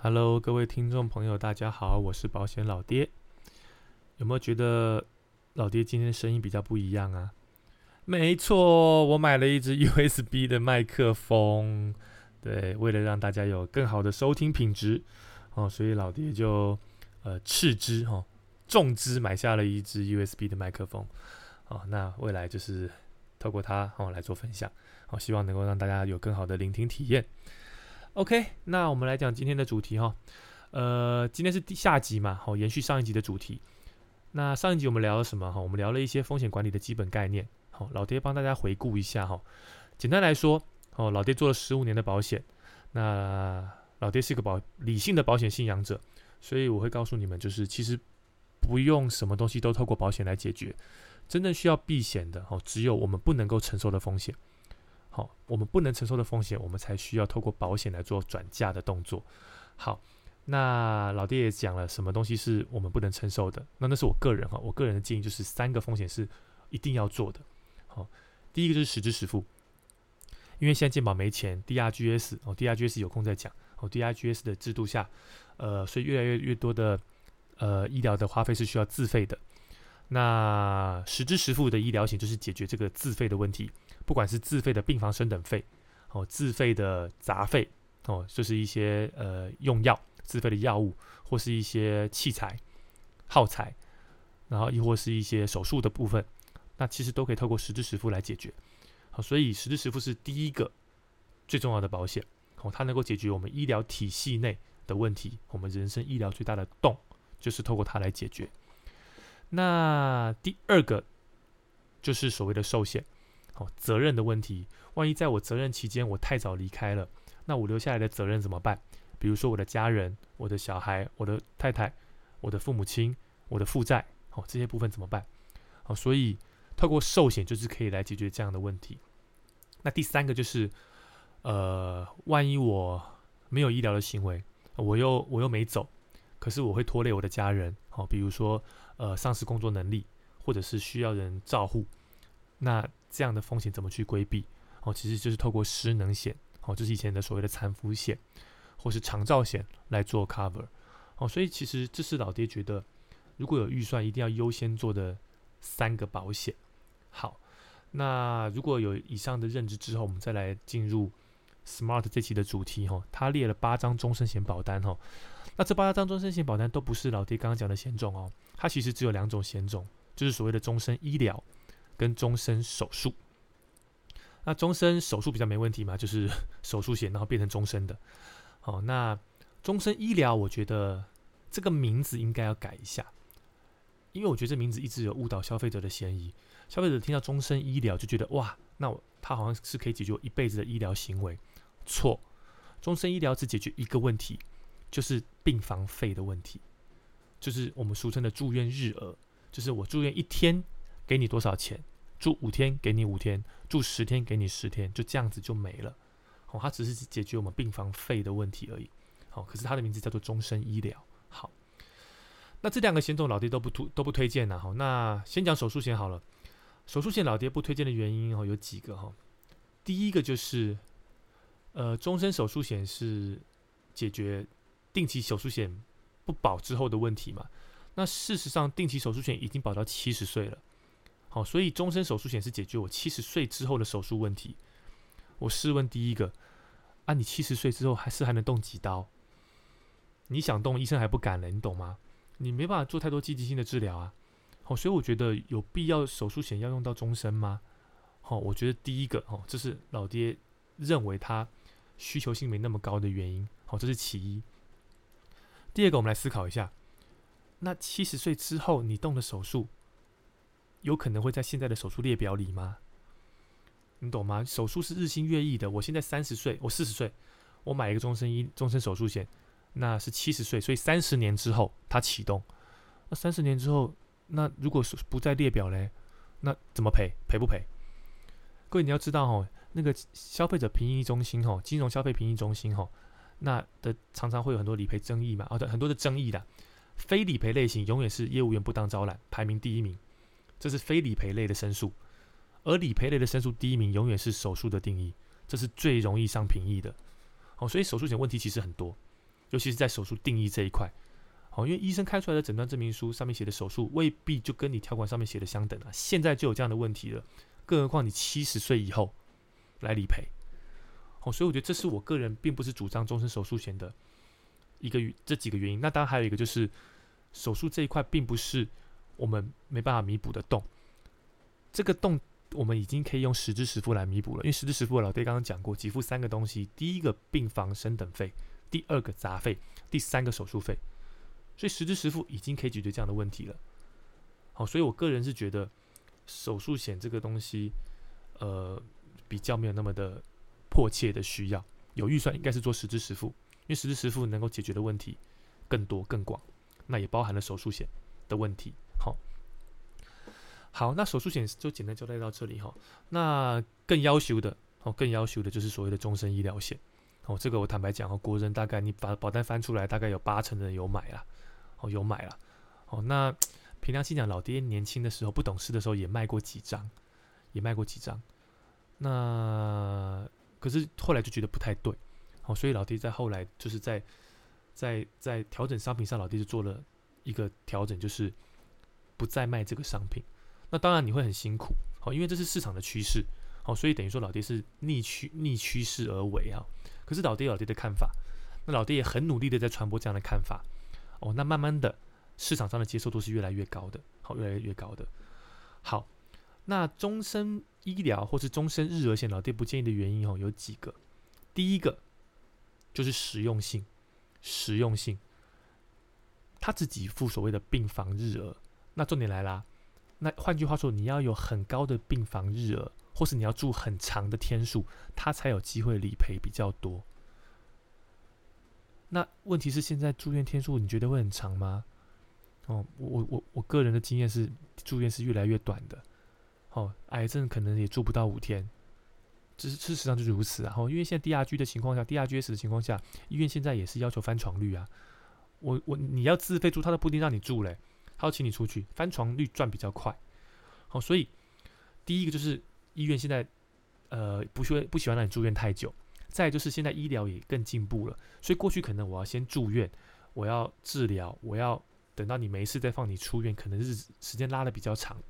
Hello， 各位听众朋友，大家好，我是保险老爹。有没有觉得老爹今天声音比较不一样啊？没错，我买了一支 USB 的麦克风，对，为了让大家有更好的收听品质哦，所以老爹就斥资重资买下了一支 USB 的麦克风哦。那未来就是透过它来做分享哦，希望能够让大家有更好的聆听体验。OK， 那我们来讲今天的主题哈，今天是下集嘛，好，延续上一集的主题。那上一集我们聊了什么哈？我们聊了一些风险管理的基本概念。好，老爹帮大家回顾一下哈。简单来说，哦，老爹做了15年的保险，那老爹是一个理性的保险信仰者，所以我会告诉你们，就是其实不用什么东西都透过保险来解决，真正需要避险的哦，只有我们不能够承受的风险。好，我们不能承受的风险，我们才需要透过保险来做转嫁的动作。好，那老爹也讲了什么东西是我们不能承受的，那是我个人的建议，就是3个风险是一定要做的。好，第一个就是实支实付，因为现在健保没钱 ，DRGS 哦 ，DRGS 有空再讲哦 ，DRGS 的制度下，所以越来越多的医疗的花费是需要自费的。那实支实付的医疗险就是解决这个自费的问题，不管是自费的病房升等费，哦，自费的杂费，哦，就是一些用药、自费的药物，或是一些器材、耗材，然后亦或是一些手术的部分，那其实都可以透过实支实付来解决。好，所以实支实付是第一个最重要的保险，哦，它能够解决我们医疗体系内的问题，我们人生医疗最大的洞就是透过它来解决。那第二个就是所谓的寿险，哦，责任的问题。万一在我责任期间我太早离开了，那我留下来的责任怎么办？比如说我的家人、我的小孩、我的太太、我的父母亲、我的负债，哦，这些部分怎么办？哦，所以透过寿险就是可以来解决这样的问题。那第3个就是，万一我没有医疗的行为，我又没走，可是我会拖累我的家人，哦，比如说丧失工作能力，或者是需要人照护，那这样的风险怎么去规避？哦，其实就是透过失能险，哦，就是以前的所谓的残服险，或是长照险来做 cover。哦，所以其实这是老爹觉得，如果有预算，一定要优先做的3个保险。好，那如果有以上的认知之后，我们再来进入 Smart 这期的主题哈，哦，他列了8张终身险保单哈，哦。那这8张终身险保单都不是老爹刚刚讲的险种哦，它其实只有2种险种，就是所谓的终身医疗跟终身手术。那终身手术比较没问题嘛，就是手术险然后变成终身的。好，那终身医疗我觉得这个名字应该要改一下，因为我觉得这名字一直有误导消费者的嫌疑。消费者听到终身医疗就觉得哇，那他好像是可以解决我一辈子的医疗行为。错，终身医疗只解决1个问题，就是病房费的问题，就是我们俗称的住院日额，就是我住院1天给你多少钱，住5天给你5天，住10天给你10天，就这样子就没了。哦，它只是解决我们病房费的问题而已。哦，可是它的名字叫做终身医疗。好，那这2个险种老爹都不推荐啊。好，那先讲手术险好了。手术险老爹不推荐的原因，哦，有几个哈，哦。第一个就是，终身手术险是解决定期手术险不保之后的问题嘛？那事实上，定期手术险已经保到70岁了。好，所以终身手术险是解决我70岁之后的手术问题。我试问第一个，啊，你70岁之后还能动几刀？你想动，医生还不敢了，你懂吗？你没办法做太多积极性的治疗啊。好，所以我觉得有必要手术险要用到终身吗？好，我觉得第一个，哦，这是老爹认为他需求性没那么高的原因。好，这是其一。第2个，我们来思考一下，那70岁之后你动的手术，有可能会在现在的手术列表里吗？你懂吗？手术是日新月异的。我现在30岁，我40岁，我买一个终身手术险，那是70岁，所以30年之后它启动。那30年之后，那如果不在列表嘞，那怎么赔？赔不赔？各位你要知道哦，那个消费者评议中心哦，金融消费评议中心哦。那的常常会有很多理赔争议嘛，哦，很多的争议啦。非理赔类型永远是业务员不当招揽排名第1名，这是非理赔类的申诉。而理赔类的申诉第1名永远是手术的定义，这是最容易上评议的。哦，所以手术险问题其实很多。尤其是在手术定义这一块。好，因为医生开出来的诊断证明书上面写的手术未必就跟你条款上面写的相等啊，现在就有这样的问题了，更何况你70岁以后来理赔。好，所以我觉得这是我个人并不是主张终身手术险的一个这几个原因。那当然还有一个就是手术这一块并不是我们没办法弥补的洞，这个洞我们已经可以用实支实付来弥补了，因为实支实付的老爹刚刚讲过，给付三个东西，第一个病房升等费，第二个杂费，第三个手术费，所以实支实付已经可以解决这样的问题了。好，所以我个人是觉得手术险这个东西，比较没有那么的迫切的需要，有预算应该是做实支实付，因为实支实付能够解决的问题更多更广，那也包含了手术险的问题。好，那手术险就简单交代到这里。那更要求的就是所谓的终身医疗险。这个我坦白讲，国人大概你把保单翻出来，大概有80%的人有买啦。那凭良心讲，老爹年轻的时候不懂事的时候也卖过几张。那可是后来就觉得不太对，所以老爹在后来就是在调整商品上，老爹就做了一个调整，就是不再卖这个商品。那当然你会很辛苦，因为这是市场的趋势，所以等于说老爹是逆趋势而为啊。可是老爹的看法，那老爹也很努力的在传播这样的看法。那慢慢的市场上的接受度是越来越高的。好，那终身医疗或是终身日额险，老爹不建议的原因有几个。第一个就是实用性，它只给付所谓的病房日额。那重点来啦，那换句话说，你要有很高的病房日额，或是你要住很长的天数，它才有机会理赔比较多。那问题是现在住院天数你觉得会很长吗？我个人的经验是住院是越来越短的。癌症可能也住不到5天，这事实上就如此啊。因为现在 DRGS 的情况下，医院现在也是要求翻床率啊。你要自费住，他都不一定让你住嘞。他要请你出去，翻床率赚比较快。好，所以第一个就是医院现在不喜欢让你住院太久，再来就是现在医疗也更进步了，所以过去可能我要先住院，我要治疗，我要等到你没事再放你出院，可能是时间拉的比较长。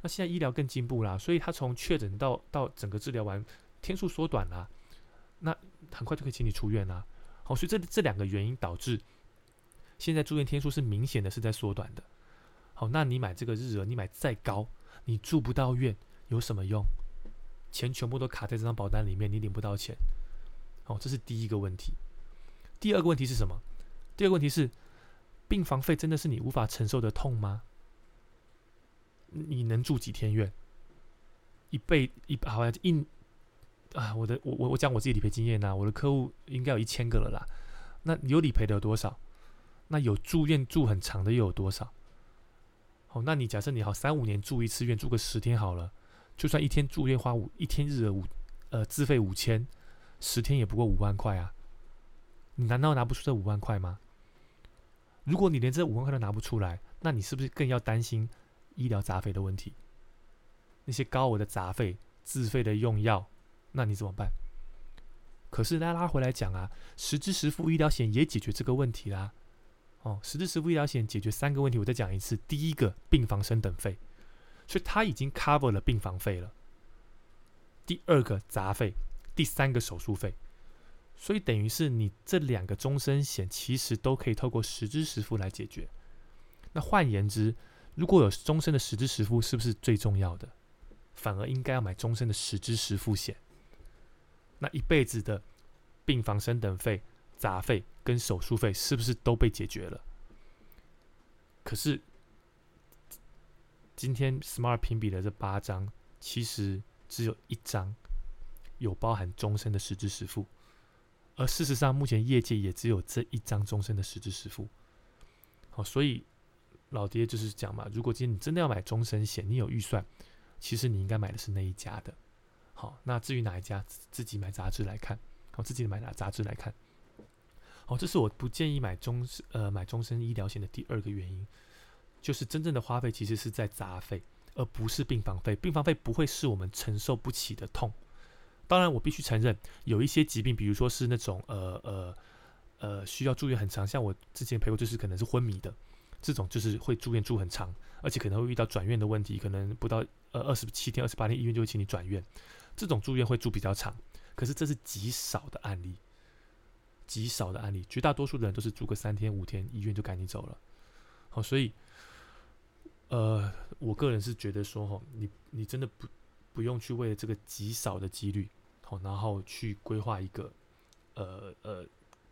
那现在医疗更进步啦，所以他从确诊到整个治疗完天数缩短啦，那很快就可以请你出院啦。好，所以这两个原因导致现在住院天数是明显的是在缩短的。好，那你买这个日额，你买再高，你住不到院有什么用？钱全部都卡在这张保单里面，你领不到钱。好，这是第一个问题。第二个问题是什么？第二个问题是，病房费真的是你无法承受的痛吗？你能住几天院？我讲我自己理赔经验啊，我的客户应该有1000个了啦。那有理赔的有多少？那有住院住很长的又有多少？好，那你假设你好3-5年住一次院，住个10天好了，就算一天住院花一天日额自费5000，10天也不过5万块啊。你难道拿不出这5万块吗？如果你连这5万块都拿不出来，那你是不是更要担心医疗杂费的问题？那些高额的杂费、自费的用药，那你怎么办？可是拉回来讲啊，实支实付医疗险也解决这个问题啦。实支实付医疗险解决3个问题，我再讲一次。第一个，病房升等费，所以它已经 cover 了病房费了。第二个，杂费。第三个，手术费。所以等于是你这2个终身险其实都可以透过实支实付来解决。那换言之，如果有终身的实支实付，是不是最重要的？反而应该要买终身的实支实付险。那一辈子的病房升等费、杂费跟手术费是不是都被解决了？可是今天 Smart 评比的这8张，其实只有1张有包含终身的实支实付，而事实上目前业界也只有这1张终身的实支实付。好，所以老爹就是讲嘛，如果今天你真的要买终身险，你有预算，其实你应该买的是那一家的。好，那至于哪一家，自己买杂志来看。好，自己买杂志来看。好，这是我不建议买终身医疗险的第2个原因，就是真正的花费其实是在杂费，而不是病房费。病房费不会是我们承受不起的痛。当然，我必须承认，有一些疾病，比如说是那种需要住院很长，像我之前陪过就是可能是昏迷的，这种就是会住院住很长，而且可能会遇到转院的问题，可能不到27天、28天医院就会请你转院，这种住院会住比较长，可是这是极少的案例，极少的案例，绝大多数的人都是住个3天5天，医院就赶你走了。好，所以我个人是觉得说，吼，你真的不用去为了这个极少的几率，好，然后去规划一个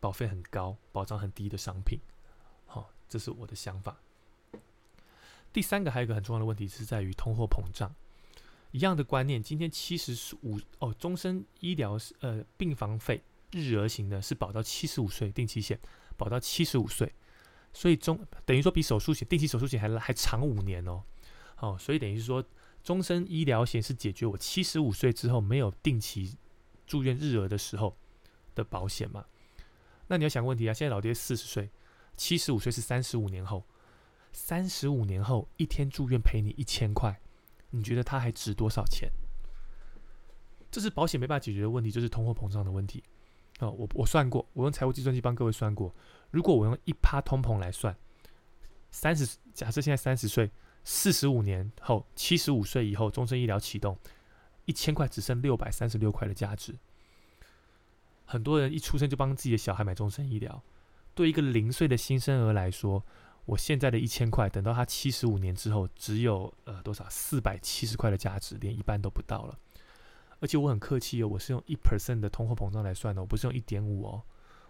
保费很高、保障很低的商品。好，这是我的想法。第三个还有一个很重要的问题是在于通货膨胀。一样的观念，今天75终身医疗病房费日额型呢是保到75岁，定期险保到75岁，所以等于说比手术险、定期手术险还长5年哦。好，所以等于说终身医疗险是解决我75岁之后没有定期住院日额的时候的保险嘛？那你要想个问题啊，现在老爹40岁，75岁是35年后，35年后一天住院赔你1000块。你觉得它还值多少钱？这是保险没办法解决的问题，就是通货膨胀的问题。我算过，我用财务计算机帮各位算过，如果我用1%通膨来算，假设现在30岁，45年后，75岁以后，终身医疗启动，1000块只剩636块的价值。很多人一出生就帮自己的小孩买终身医疗，对一个0岁的新生儿来说，我现在的1000块，等到他75年之后，只有多少470块的价值，连一半都不到了。而且我很客气哦，我是用1% 的通货膨胀来算的，我不是用1.5哦，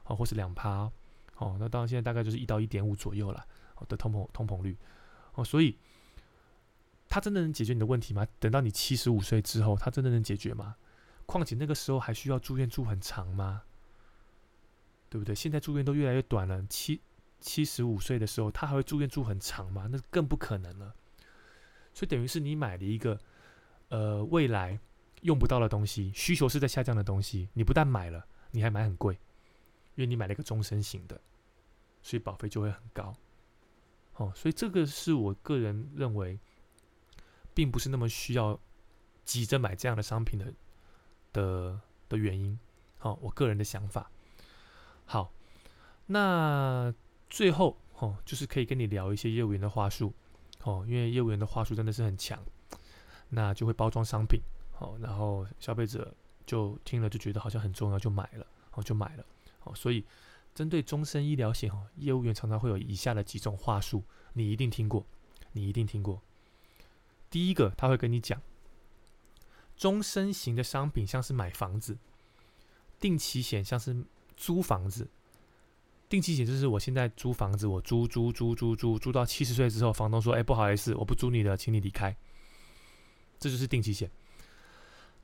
好，或是2%哦，哦，那当然现在大概就是1到1.5左右了的通膨率哦，所以它真的能解决你的问题吗？等到你75岁之后，它真的能解决吗？况且那个时候还需要住院住很长吗？对不对？现在住院都越来越短了，75岁的时候，他还会住院住很长吗？那更不可能了。所以等于是你买了一个未来用不到的东西，需求是在下降的东西，你不但买了，你还买很贵，因为你买了一个终身型的，所以保费就会很高。哦，所以这个是我个人认为，并不是那么需要急着买这样的商品的原因。哦，我个人的想法。好，那最后哦，就是可以跟你聊一些业务员的话术哦，因为业务员的话术真的是很强，那就会包装商品哦，然后消费者就听了就觉得好像很重要，就买了哦，所以针对终身医疗险哦，业务员常常会有以下的几种话术，你一定听过，第一个，他会跟你讲，终身型的商品像是买房子，定期险像是租房子。定期险就是我现在租房子，我租到70岁之后，房东说：“哎，不好意思，我不租你的，请你离开。”这就是定期险。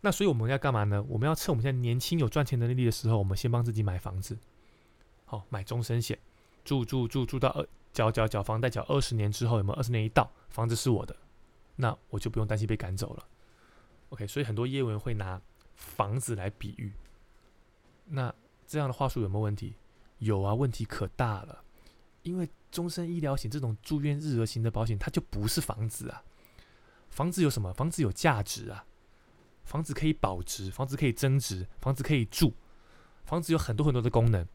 那所以我们要干嘛呢？我们要趁我们现在年轻有赚钱能力的时候，我们先帮自己买房子，好，买终身险，住到缴房贷缴20年之后，有没有20年一到，房子是我的，那我就不用担心被赶走了。OK， 所以很多业务员会拿房子来比喻，那这样的话术有没有问题？有啊，问题可大了，因为终身医疗险这种住院日额型的保险，它就不是房子啊。房子有什么？房子有价值啊，房子可以保值，房子可以增值，房子可以住，房子有很多很多的功能。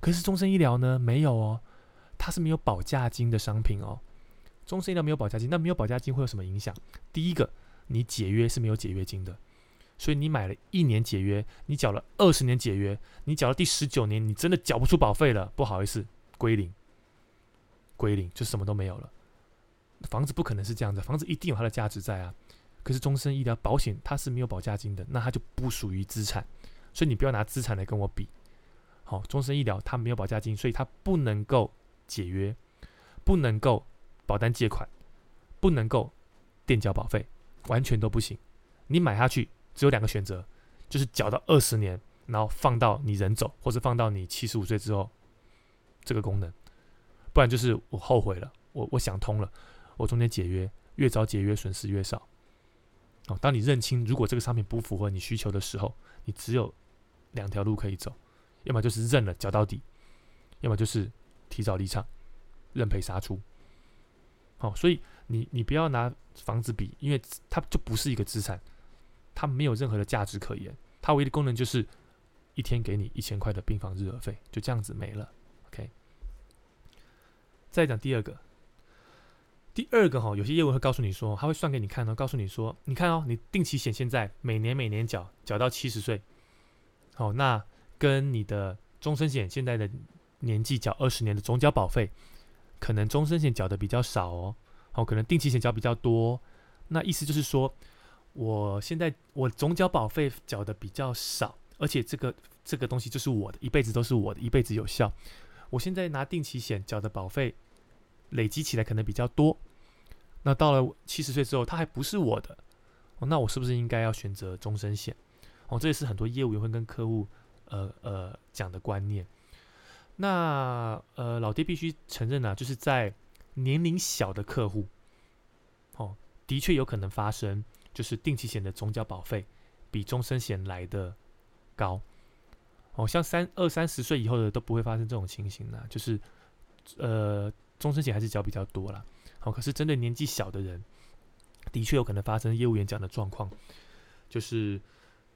可是终身医疗呢，没有哦，它是没有保价金的商品哦。终身医疗没有保价金，那没有保价金会有什么影响？第一个，你解约是没有解约金的。所以你买了1年解约，你缴了20年解约，你缴到第19年，你真的缴不出保费了，不好意思，归零，归零就什么都没有了。房子不可能是这样的，房子一定有它的价值在啊。可是终身医疗保险它是没有保价金的，那它就不属于资产，所以你不要拿资产来跟我比。好，终身医疗它没有保价金，所以它不能够解约，不能够保单借款，不能够垫缴保费，完全都不行。你买下去，只有2个选择，就是缴到20年，然后放到你人走，或者放到你75岁之后，这个功能；不然就是我后悔了，我想通了，我中间解约，越早解约损失越少。哦，当你认清如果这个商品不符合你需求的时候，你只有2条路可以走，要么就是认了缴到底，要么就是提早离场，认赔杀出。好，哦，所以你不要拿房子比，因为它就不是一个资产。它没有任何的价值可言，它唯一的功能就是一天给你1000块的病房日额费，就这样子没了。OK。再讲第二个，有些业务会告诉你说，他会算给你看，然后告诉你说，你看哦，你定期险现在每年缴到70岁，好，那跟你的终身险现在的年纪缴20年的总缴保费，可能终身险缴的比较少哦，好，可能定期险缴比较多，那意思就是说，我现在我总缴保费缴的比较少，而且这个东西就是我的，一辈子都是我的，一辈子有效。我现在拿定期险缴的保费累积起来可能比较多，那到了70岁之后，它还不是我的，哦，那我是不是应该要选择终身险？哦，这也是很多业务员会跟客户讲的观念。那老爹必须承认啊，就是在年龄小的客户，哦，的确有可能发生，就是定期险的总缴保费比终身险来的高。哦，像二三十岁以后的都不会发生这种情形啦，就是终身险还是缴比较多啦。好，可是针对年纪小的人，的确有可能发生业务员讲的状况，就是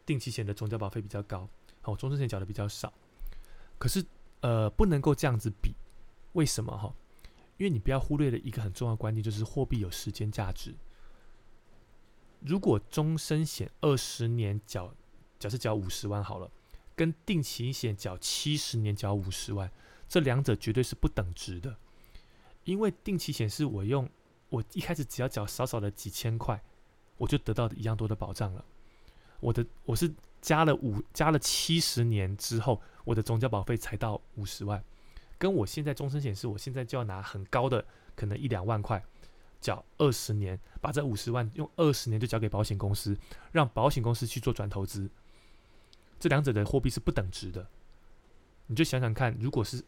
定期险的总缴保费比较高，好，终身险缴的比较少。可是不能够这样子比，为什么哈？因为你不要忽略了一个很重要的观念，就是货币有时间价值。如果终身险20年缴，假设缴50万好了，跟定期险缴70年缴50万，这两者绝对是不等值的。因为定期险是我一开始只要缴少少的几千块，我就得到一样多的保障了。我是加了70年之后，我的总缴保费才到50万，跟我现在终身险是我现在就要拿很高的，可能1-2万块，缴20年，把这50万用20年就交给保险公司，让保险公司去做转投资。这两者的货币是不等值的，你就想想看，如果是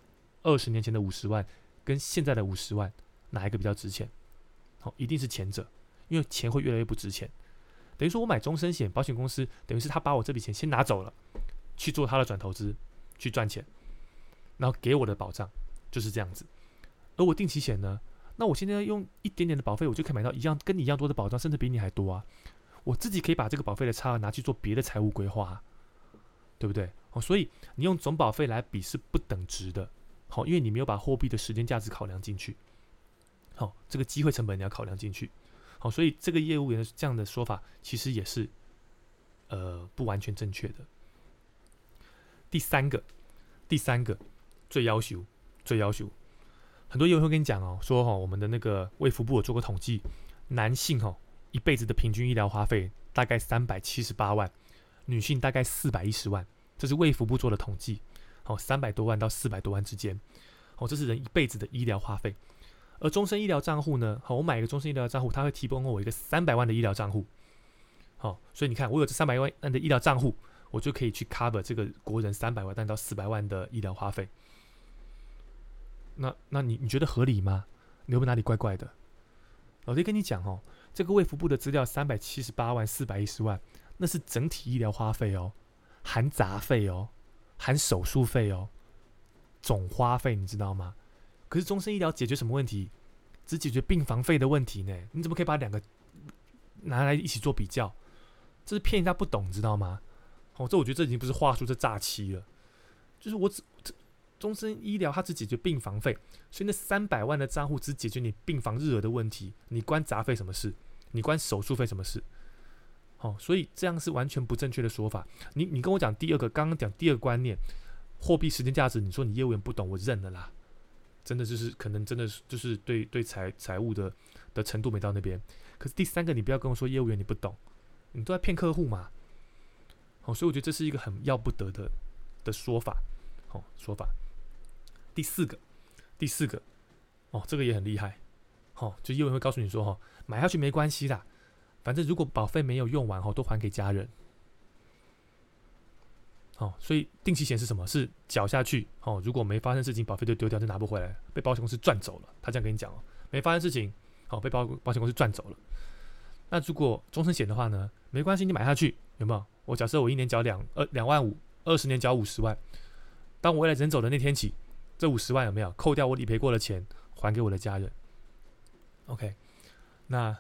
20年前的50万跟现在的50万，哪一个比较值钱？好，一定是前者，因为钱会越来越不值钱。等于说我买终身险，保险公司等于是他把我这笔钱先拿走了，去做他的转投资，去赚钱，然后给我的保障就是这样子。而我定期险呢，那我现在用一点点的保费，我就可以买到一样跟你一样多的保障，甚至比你还多啊。我自己可以把这个保费的差额拿去做别的财务规划啊，对不对？哦，所以你用总保费来比是不等值的，好，因为你没有把货币的时间价值考量进去，好，这个机会成本你要考量进去，好，所以这个业务员这样的说法其实也是不完全正确的。第三个最要求，很多业务员会跟你讲哦，说哦，我们的那个卫福部有做过统计，男性哦一辈子的平均医疗花费大概378万。女性大概410万，这是卫福部做的统计，好，300多万到400多万之间，好，这是人一辈子的医疗花费。而终身医疗账户呢，好，我买一个终身医疗账户，它会提供我一个300万的医疗账户，好，所以你看，我有这300万的医疗账户，我就可以去 cover 这个国人300万到400万的医疗花费。那你觉得合理吗？你有没有哪里怪怪的？老爹跟你讲哦，这个卫福部的资料378万、410万。那是整体医疗花费哦，含杂费哦，含手术费哦，总花费你知道吗？可是终身医疗解决什么问题？只解决病房费的问题呢？你怎么可以把两个拿来一起做比较？这是骗人家不懂，知道吗？哦，这我觉得这已经不是话术，这诈欺了。就是终身医疗它只解决病房费，所以那300万的账户只解决你病房日额的问题，你关杂费什么事？你关手术费什么事？哦，所以这样是完全不正确的说法。你跟我讲刚刚讲第二个观念，货币时间价值，你说你业务员不懂，我认了啦。真的就是可能真的就是对财务的程度没到那边。可是第三个，你不要跟我说业务员你不懂，你都在骗客户嘛。哦，所以我觉得这是一个很要不得的说法。哦，说法。第四个，哦，这个也很厉害。哦，就业务员会告诉你说，哦，买下去没关系啦。反正如果保费没有用完，都还给家人。哦，所以定期险是什么？是缴下去，哦，如果没发生事情，保费就丢掉，就拿不回来，被保险公司赚走了。他这样跟你讲哦，没发生事情，哦，被保险公司赚走了。那如果终身险的话呢？没关系，你买下去有没有？我假设我一年缴2万5，20年缴50万。当我未来人走的那天起，这50万有没有扣掉我理赔过的钱，还给我的家人 ？OK， 那。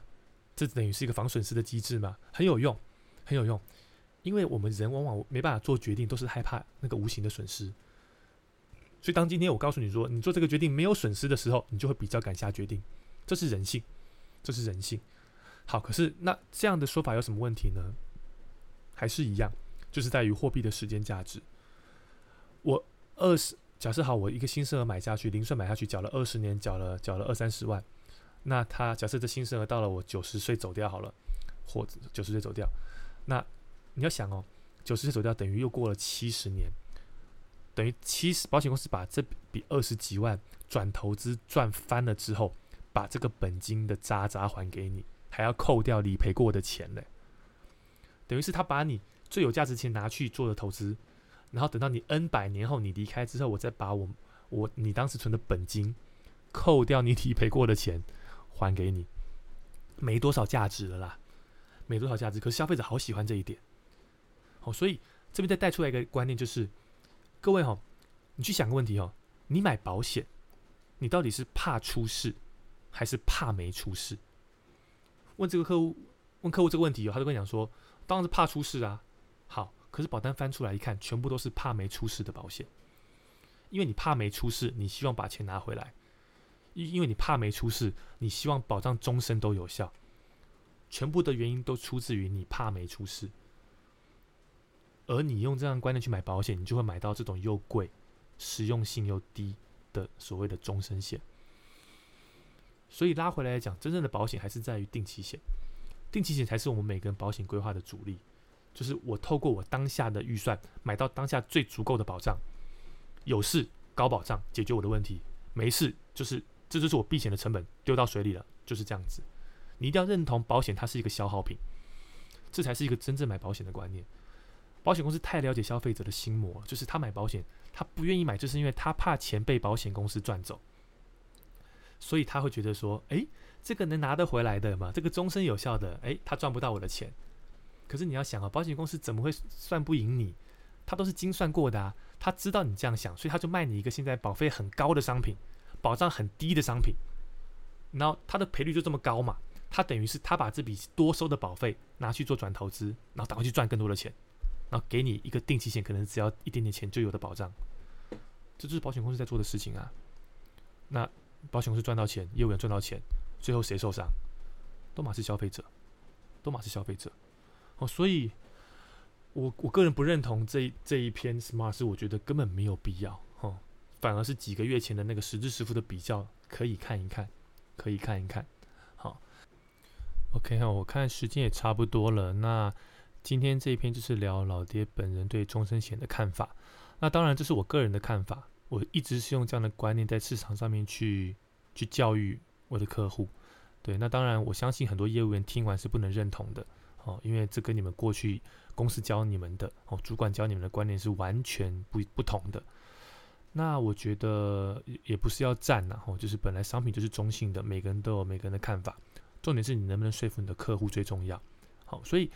这等于是一个防损失的机制嘛，很有用，很有用。因为我们人往往没办法做决定，都是害怕那个无形的损失。所以当今天我告诉你说，你做这个决定没有损失的时候，你就会比较敢下决定，这是人性，这是人性。好，可是那这样的说法有什么问题呢？还是一样，就是在于货币的时间价值。我假设好，我一个新生儿买下去，零岁买下去，缴了20年，缴了20-30万。那他假设这新生儿到了我90岁走掉好了，或者90岁走掉，那你要想哦，90岁走掉等于又过了70年，等于保险公司把这笔20几万转投资赚翻了之后，把这个本金的渣还给你，还要扣掉理赔过的钱嘞，等于是他把你最有价值钱拿去做的投资。然后等到你 N 百年后你离开之后，我再把你当时存的本金扣掉你理赔过的钱还给你，没多少价值了啦，没多少价值。可是消费者好喜欢这一点。好，所以这边再带出来一个观念，就是各位你去想个问题你买保险，你到底是怕出事还是怕没出事？问客户这个问题他就跟你讲说，当然是怕出事啊。好，可是保单翻出来一看，全部都是怕没出事的保险。因为你怕没出事，你希望把钱拿回来；因为你怕没出事，你希望保障终身都有效。全部的原因都出自于你怕没出事。而你用这样的观念去买保险，你就会买到这种又贵、实用性又低的所谓的终身险。所以拉回来讲，真正的保险还是在于定期险。定期险才是我们每个人保险规划的主力。就是我透过我当下的预算买到当下最足够的保障，有事高保障解决我的问题，没事就是这就是我避险的成本丢到水里了，就是这样子。你一定要认同保险它是一个消耗品，这才是一个真正买保险的观念。保险公司太了解消费者的心魔，就是他买保险他不愿意买，就是因为他怕钱被保险公司赚走，所以他会觉得说，这个能拿得回来的嘛，这个终身有效的，他赚不到我的钱。可是你要想保险公司怎么会算不赢你？他都是精算过的啊，他知道你这样想，所以他就卖你一个现在保费很高的商品，保障很低的商品，然后他的赔率就这么高嘛，他等于是他把这笔多收的保费拿去做转投资，然后打回去赚更多的钱，然后给你一个定期险，可能只要一点点钱就有的保障，这就是保险公司在做的事情啊。那保险公司赚到钱，业务员赚到钱，最后谁受伤？都嘛是消费者。所以我个人不认同这一篇 Smart 是我觉得根本没有必要，反而是几个月前的那个实支实付的比较可以看一看。好 ，OK 我看时间也差不多了。那今天这一篇就是聊老爹本人对终身险的看法。那当然这是我个人的看法，我一直是用这样的观念在市场上面去教育我的客户。对，那当然我相信很多业务员听完是不能认同的。因为这跟你们过去公司教你们的、主管教你们的观念是完全 不同的。那我觉得也不是要赞啊，就是本来商品就是中性的，每个人都有每个人的看法，重点是你能不能说服你的客户最重要。好，所以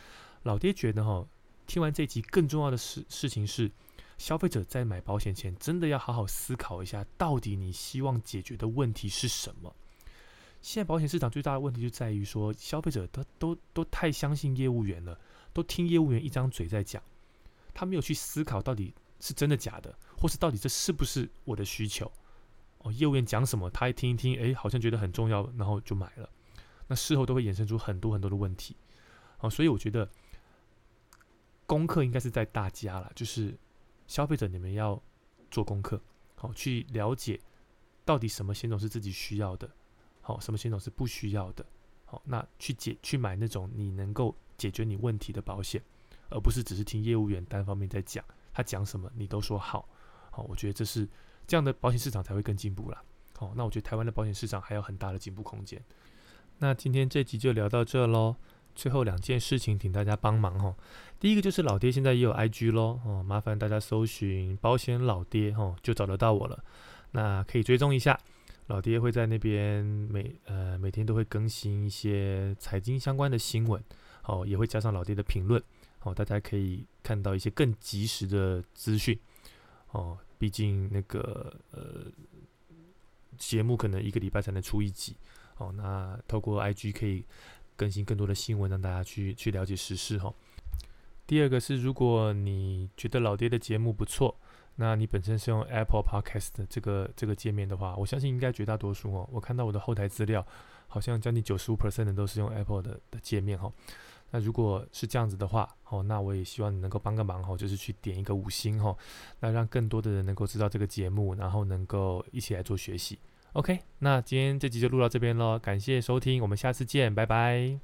老爹觉得听完这一集更重要的事情是，消费者在买保险前真的要好好思考一下，到底你希望解决的问题是什么。现在保险市场最大的问题就在于说，消费者都太相信业务员了，都听业务员一张嘴在讲，他没有去思考到底是真的假的，或是到底这是不是我的需求。业务员讲什么，他一听一听，好像觉得很重要，然后就买了。那事后都会衍生出很多很多的问题。所以我觉得功课应该是在大家啦，就是消费者你们要做功课，去了解到底什么险种是自己需要的。什么险种是不需要的？那去买那种你能够解决你问题的保险，而不是只是听业务员单方面在讲，他讲什么你都说好。我觉得这是这样的保险市场才会更进步啦。那我觉得台湾的保险市场还有很大的进步空间。那今天这集就聊到这喽。最后2件事情请大家帮忙。第一个就是老爹现在也有 IG 喽，麻烦大家搜寻保险老爹，就找得到我了。那可以追踪一下。老爹会在那边每天都会更新一些财经相关的新闻，也会加上老爹的评论，大家可以看到一些更及时的资讯，毕竟那个节目可能一个礼拜才能出一集，那透过 IG 可以更新更多的新闻，让大家去了解时事第二个是，如果你觉得老爹的节目不错，那你本身是用 Apple Podcast 这个界面的话，我相信应该绝大多数哦，我看到我的后台资料，好像将近 95% 的都是用 Apple 的界面哦。那如果是这样子的话，哦，那我也希望你能够帮个忙哦，就是去点一个5星哦，那让更多的人能够知道这个节目，然后能够一起来做学习。OK， 那今天这集就录到这边咯，感谢收听，我们下次见，拜拜。